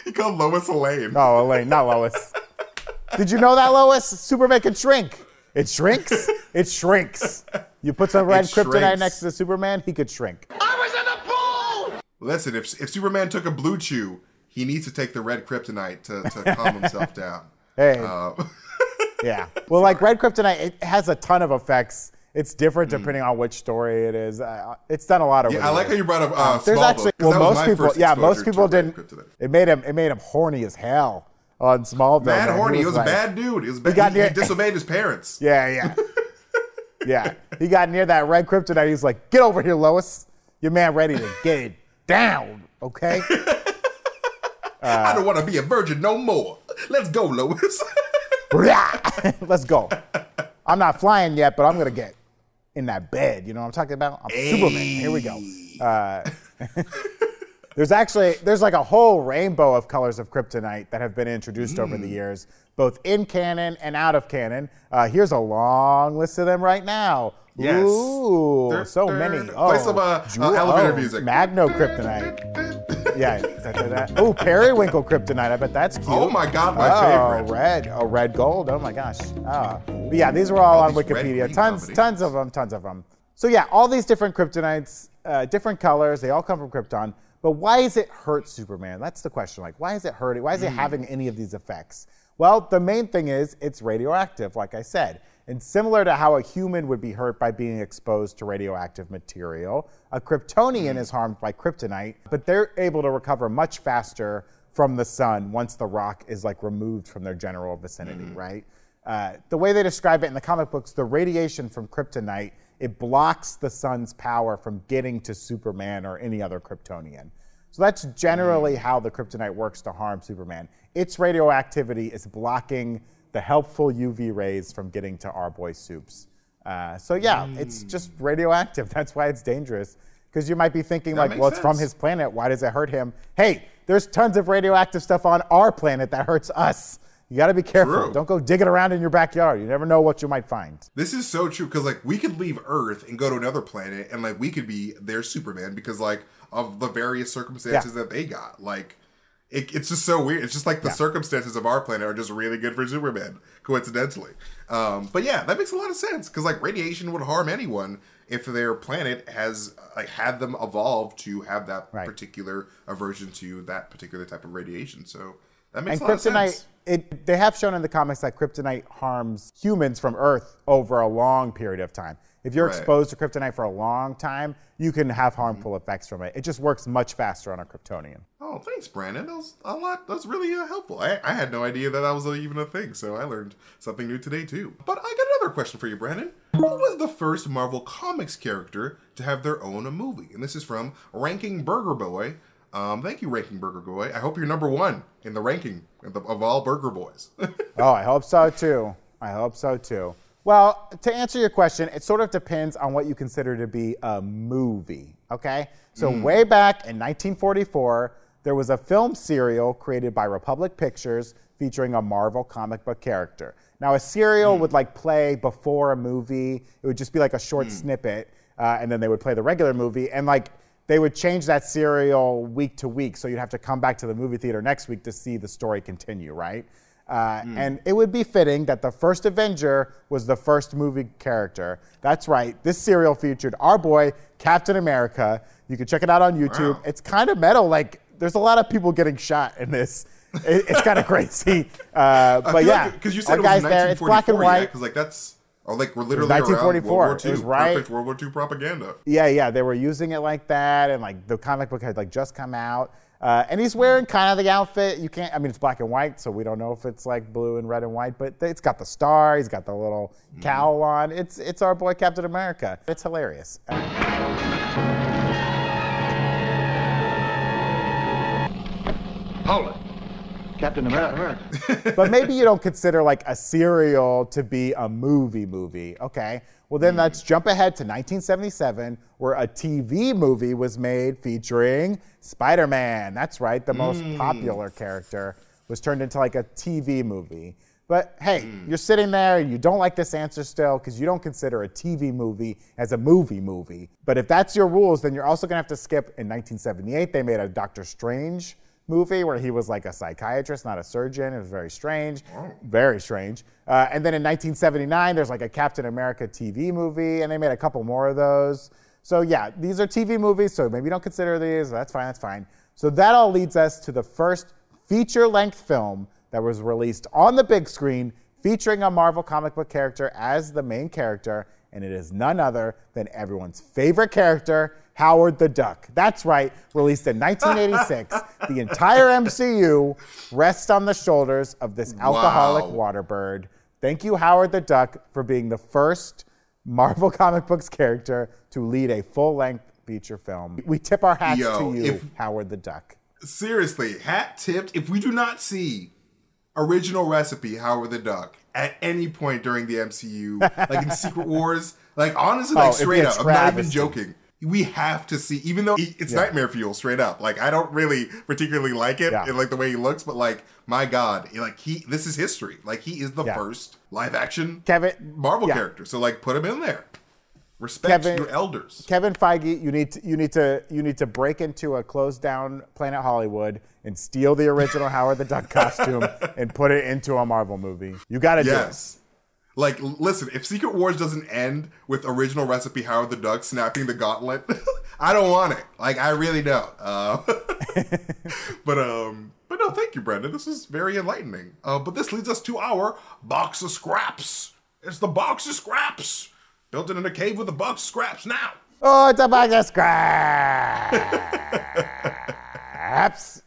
You called Lois Elaine. No, Elaine, not Lois. Did you know that, Lois? Superman can shrink. It shrinks? It shrinks. You put some red it kryptonite shrinks. Next to Superman, he could shrink. I was in the pool! Listen, if, if Superman took a blue chew, he needs to take the red kryptonite to, to calm himself down. Hey. Uh, yeah. Well, like red kryptonite, it has a ton of effects. It's different depending mm. on which story it is. Uh, it's done a lot of. Yeah, I like it. How you brought up. Uh, There's actually well, that was most my people. First yeah, most people didn't. It made him. It made him horny as hell on Smallville. Mad horny. He was, he was like, a bad dude. He was. Bad, he, got he, near, he disobeyed his parents. Yeah, yeah, yeah. He got near that red kryptonite. He's like, "Get over here, Lois. Your man ready to get it down, okay?" Uh, I don't want to be a virgin no more. Let's go, Lois. Let's go. I'm not flying yet, but I'm gonna get in that bed. You know what I'm talking about? I'm hey. Superman. Here we go. Uh, there's actually, there's like a whole rainbow of colors of kryptonite that have been introduced mm. over the years, both in canon and out of canon. Uh, here's a long list of them right now. Yes. Ooh, dur, so dur, many. Dur. Oh, play some uh, uh, elevator oh, music. Magno kryptonite. Yeah. Da, da, da. Ooh, periwinkle kryptonite. I bet that's cute. Oh my God, my oh, favorite. Oh, red. Oh, red gold. Oh my gosh. Oh. But yeah, these were all, all on Wikipedia. Tons, companies. tons of them, tons of them. So yeah, all these different kryptonites, uh, different colors. They all come from Krypton. But why is it hurt Superman? That's the question. Like, why is it hurting? Why is it mm. having any of these effects? Well, the main thing is it's radioactive, like I said. And similar to how a human would be hurt by being exposed to radioactive material, a Kryptonian is harmed by kryptonite, but they're able to recover much faster from the sun once the rock is like removed from their general vicinity, mm-hmm. right? Uh, the way they describe it in the comic books, the radiation from kryptonite, it blocks the sun's power from getting to Superman or any other Kryptonian. So that's generally mm-hmm. how the kryptonite works to harm Superman. Its radioactivity is blocking the helpful U V rays from getting to our boy Supes. Uh, so yeah, mm. it's just radioactive. That's why it's dangerous. Because you might be thinking that like, well, sense. It's from his planet. Why does it hurt him? Hey, there's tons of radioactive stuff on our planet that hurts us. You gotta be careful. True. Don't go digging around in your backyard. You never know what you might find. This is so true, because like we could leave Earth and go to another planet and like we could be their Superman because like of the various circumstances yeah. that they got. Like It, it's just so weird. It's just like the yeah. circumstances of our planet are just really good for Superman, coincidentally. Um, but yeah, that makes a lot of sense because like radiation would harm anyone if their planet has like had them evolve to have that right. particular aversion to that particular type of radiation. So that makes and a lot of sense. It, they have shown in the comics that kryptonite harms humans from Earth over a long period of time. If you're right. exposed to kryptonite for a long time, you can have harmful mm-hmm. effects from it. It just works much faster on a Kryptonian. Oh, thanks, Brandon. That was a lot. That's really uh, helpful. I, I had no idea that that was even a thing, so I learned something new today, too. But I got another question for you, Brandon. Who was the first Marvel Comics character to have their own movie? And this is from Ranking Burger Boy. Um, thank you, Ranking Burger Boy. I hope you're number one in the ranking of, the, of all Burger Boys. Oh, I hope so, too. I hope so, too. Well, to answer your question, it sort of depends on what you consider to be a movie, okay? So mm. way back in nineteen forty-four, there was a film serial created by Republic Pictures featuring a Marvel comic book character. Now, a serial mm. would, like, play before a movie. It would just be, like, a short mm. snippet, uh, and then they would play the regular movie, and, like, they would change that serial week to week, so you'd have to come back to the movie theater next week to see the story continue, right? Uh, mm. And it would be fitting that the first Avenger was the first movie character. That's right. This serial featured our boy, Captain America. You can check it out on YouTube. Wow. It's kind of metal. Like, there's a lot of people getting shot in this. It, it's kind of crazy. Uh, but yeah, because like, you said it was there, it's black and white. Because yeah, like that's. Or like we're literally it was nineteen forty-four. Around World War Two. It was right. Perfect World War Two propaganda. Yeah, yeah, they were using it like that, and like the comic book had like just come out, uh, and he's wearing kind of the outfit. You can't, I mean, it's black and white, so we don't know if it's like blue and red and white, but it's got the star. He's got the little mm. cowl on. It's it's our boy Captain America. It's hilarious. Hold it. Captain America. But maybe you don't consider like a serial to be a movie movie, okay? Well, then mm. let's jump ahead to nineteen seventy-seven, where a T V movie was made featuring Spider-Man. That's right, the most mm. popular character was turned into like a T V movie. But hey, mm. you're sitting there, you don't like this answer still because you don't consider a T V movie as a movie movie. But if that's your rules, then you're also gonna have to skip. In nineteen seventy-eight, they made a Doctor Strange movie where he was like a psychiatrist, not a surgeon. It was very strange, very strange. Uh, and then in nineteen seventy-nine, there's like a Captain America T V movie, and they made a couple more of those. So yeah, these are T V movies, so maybe don't consider these. That's fine, that's fine. So that all leads us to the first feature-length film that was released on the big screen featuring a Marvel comic book character as the main character, and it is none other than everyone's favorite character, Howard the Duck. That's right, released in nineteen eighty-six. The entire M C U rests on the shoulders of this alcoholic wow. water bird. Thank you, Howard the Duck, for being the first Marvel comic books character to lead a full-length feature film. We tip our hats Yo, to you, if, Howard the Duck. Seriously, hat tipped. If we do not see original recipe Howard the Duck at any point during the M C U, like in Secret Wars, like honestly, like oh, straight up, I'm not even joking. We have to see, even though it's yeah. nightmare fuel straight up. Like, I don't really particularly like it, yeah. and, like the way he looks, but like, my God, like he, this is history. Like he is the yeah. first live action Kevin, Marvel yeah. character. So like, put him in there. Respect Kevin, your elders. Kevin Feige, you need to, you need to, you need to break into a closed down Planet Hollywood and steal the original Howard the Duck costume and put it into a Marvel movie. You got to yes. do this. Like, listen, if Secret Wars doesn't end with original recipe Howard the Duck snapping the gauntlet, I don't want it. Like, I really don't. Uh, but um, but no, thank you, Brandon. This is very enlightening. Uh, but this leads us to our box of scraps. It's the box of scraps. Built it in a cave with a box of scraps now. Oh, it's a box of scraps.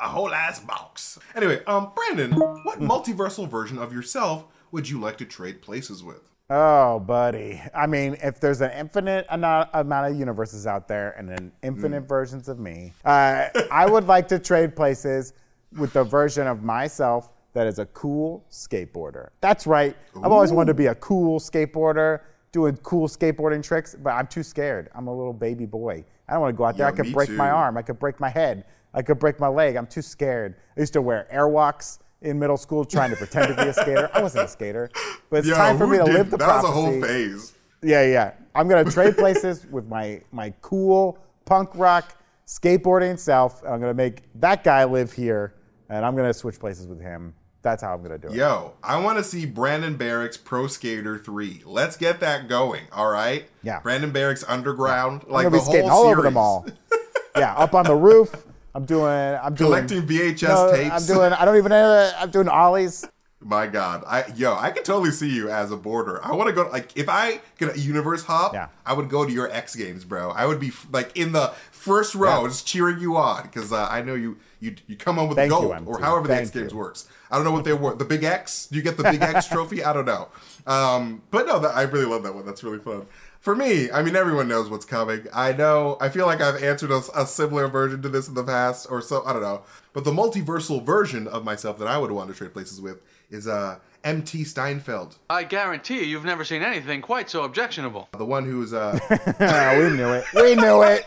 A whole ass box. Anyway, um, Brandon, what multiversal version of yourself would you like to trade places with? Oh, buddy. I mean, if there's an infinite amount of universes out there and an infinite mm. versions of me, uh, I would like to trade places with the version of myself that is a cool skateboarder. That's right. Ooh. I've always wanted to be a cool skateboarder, doing cool skateboarding tricks, but I'm too scared. I'm a little baby boy. I don't want to go out there. Yeah, I could break too. my arm. I could break my head. I could break my leg. I'm too scared. I used to wear Airwalks in middle school, trying to pretend to be a skater. I wasn't a skater, but it's Yo, time for me to did, live the that prophecy. That was a whole phase. Yeah, yeah. I'm gonna trade places with my my cool punk rock skateboarding south, and I'm going to make that guy live here, and I'm going to switch places with him. That's how I'm going to do it. Yo, I want to see Brandon Barrick's Pro Skater three. Let's get that going, all right? Yeah. Brandon Barrick's Underground, yeah. like I'm gonna be the whole skating all series. Over the mall. Yeah, up on the roof. I'm doing... I'm Collecting doing, V H S no, tapes. I'm doing... I don't even know... I'm doing ollies. My God. I Yo, I could totally see you as a boarder. I want to go... Like, if I could universe hop, yeah. I would go to your X Games, bro. I would be, like, in the first row yeah. just cheering you on. Because uh, I know you you you come home with Thank gold. You, or however the Thank X Games you. Works. I don't know what they were. The Big X? Do you get the Big X trophy? I don't know. Um, but no, that, I really love that one. That's really fun. For me, I mean, everyone knows what's coming. I know, I feel like I've answered a, a similar version to this in the past or so, I don't know. But the multiversal version of myself that I would want to trade places with is uh, M T Steinfeld. I guarantee you, you've never seen anything quite so objectionable. The one who's... Uh, we knew it. We knew it.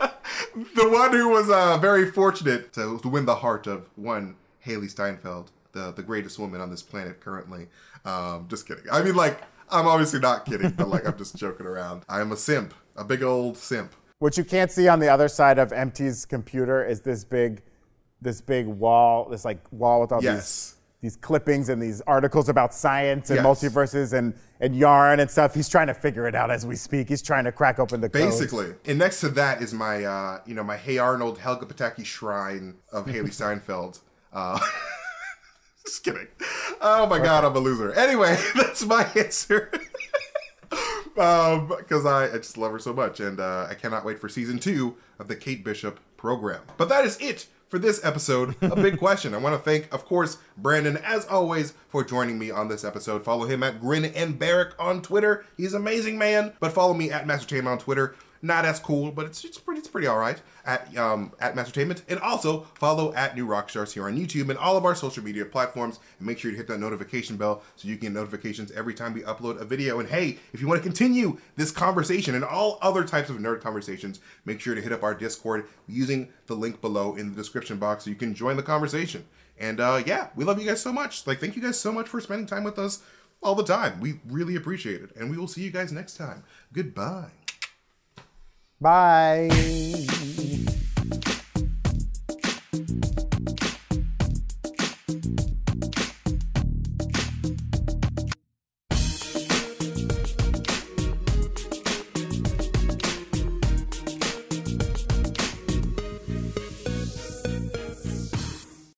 The one who was uh, very fortunate to, to win the heart of one Haley Steinfeld, the, the greatest woman on this planet currently. Um, just kidding. I mean, like... I'm obviously not kidding, but like I'm just joking around. I'm a simp, a big old simp. What you can't see on the other side of M T's computer is this big, this big wall, this like wall with all yes. these, these clippings and these articles about science and yes. multiverses and, and yarn and stuff. He's trying to figure it out as we speak. He's trying to crack open the code. Basically, and next to that is my, uh, you know, my Hey Arnold Helga Pataki shrine of Haley Steinfeld. Uh, Just kidding. Oh my okay. God, I'm a loser. Anyway, that's my answer. um, because I, I just love her so much, and uh, I cannot wait for season two of the Kate Bishop program. But that is it for this episode. A big question. I want to thank, of course, Brandon, as always, for joining me on this episode. Follow him at Grin and Barrick on Twitter. He's an amazing man. But follow me at Mastertainment on Twitter. Not as cool, but it's, it's pretty it's pretty all right at um at Mastertainment. And also follow at New Rockstars here on YouTube and all of our social media platforms. And make sure you hit that notification bell so you can get notifications every time we upload a video. And hey, if you want to continue this conversation and all other types of nerd conversations, make sure to hit up our Discord using the link below in the description box so you can join the conversation. And uh, yeah, we love you guys so much. Like, thank you guys so much for spending time with us all the time. We really appreciate it. And we will see you guys next time. Goodbye. Bye.